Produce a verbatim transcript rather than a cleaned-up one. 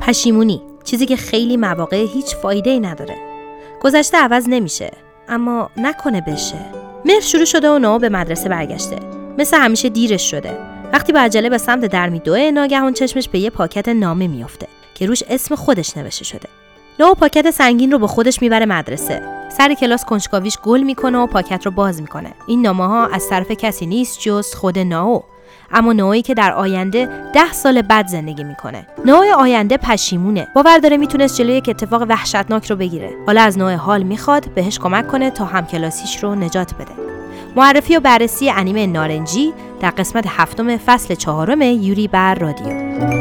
پشیمونی، چیزی که خیلی مواقع هیچ فایده‌ای نداره. گذشته عوض نمیشه، اما نکنه بشه. مهر شروع شده و نوآ به مدرسه برگشته. مثل همیشه دیرش شده. وقتی با عجله به سمت در میدوه، ناگهان چشمش به یه پاکت نامه میفته که روش اسم خودش نوشته شده. نوآ پاکت سنگین رو با خودش میبره مدرسه. سر کلاس کنجکاویش گل میکنه و پاکت رو باز میکنه. این نامه‌ها از طرف کسی نیست جز خود نوآ. اما نوعی که در آینده ده سال بعد زندگی میکنه. نوع آینده پشیمونه. باور داره میتونست جلوی یک اتفاق وحشتناک رو بگیره. حالا از نوع حال میخواد بهش کمک کنه تا همکلاسیش رو نجات بده. معرفی و بررسی انیمه نارنجی در قسمت هفتم فصل چهارم یوری بر رادیو.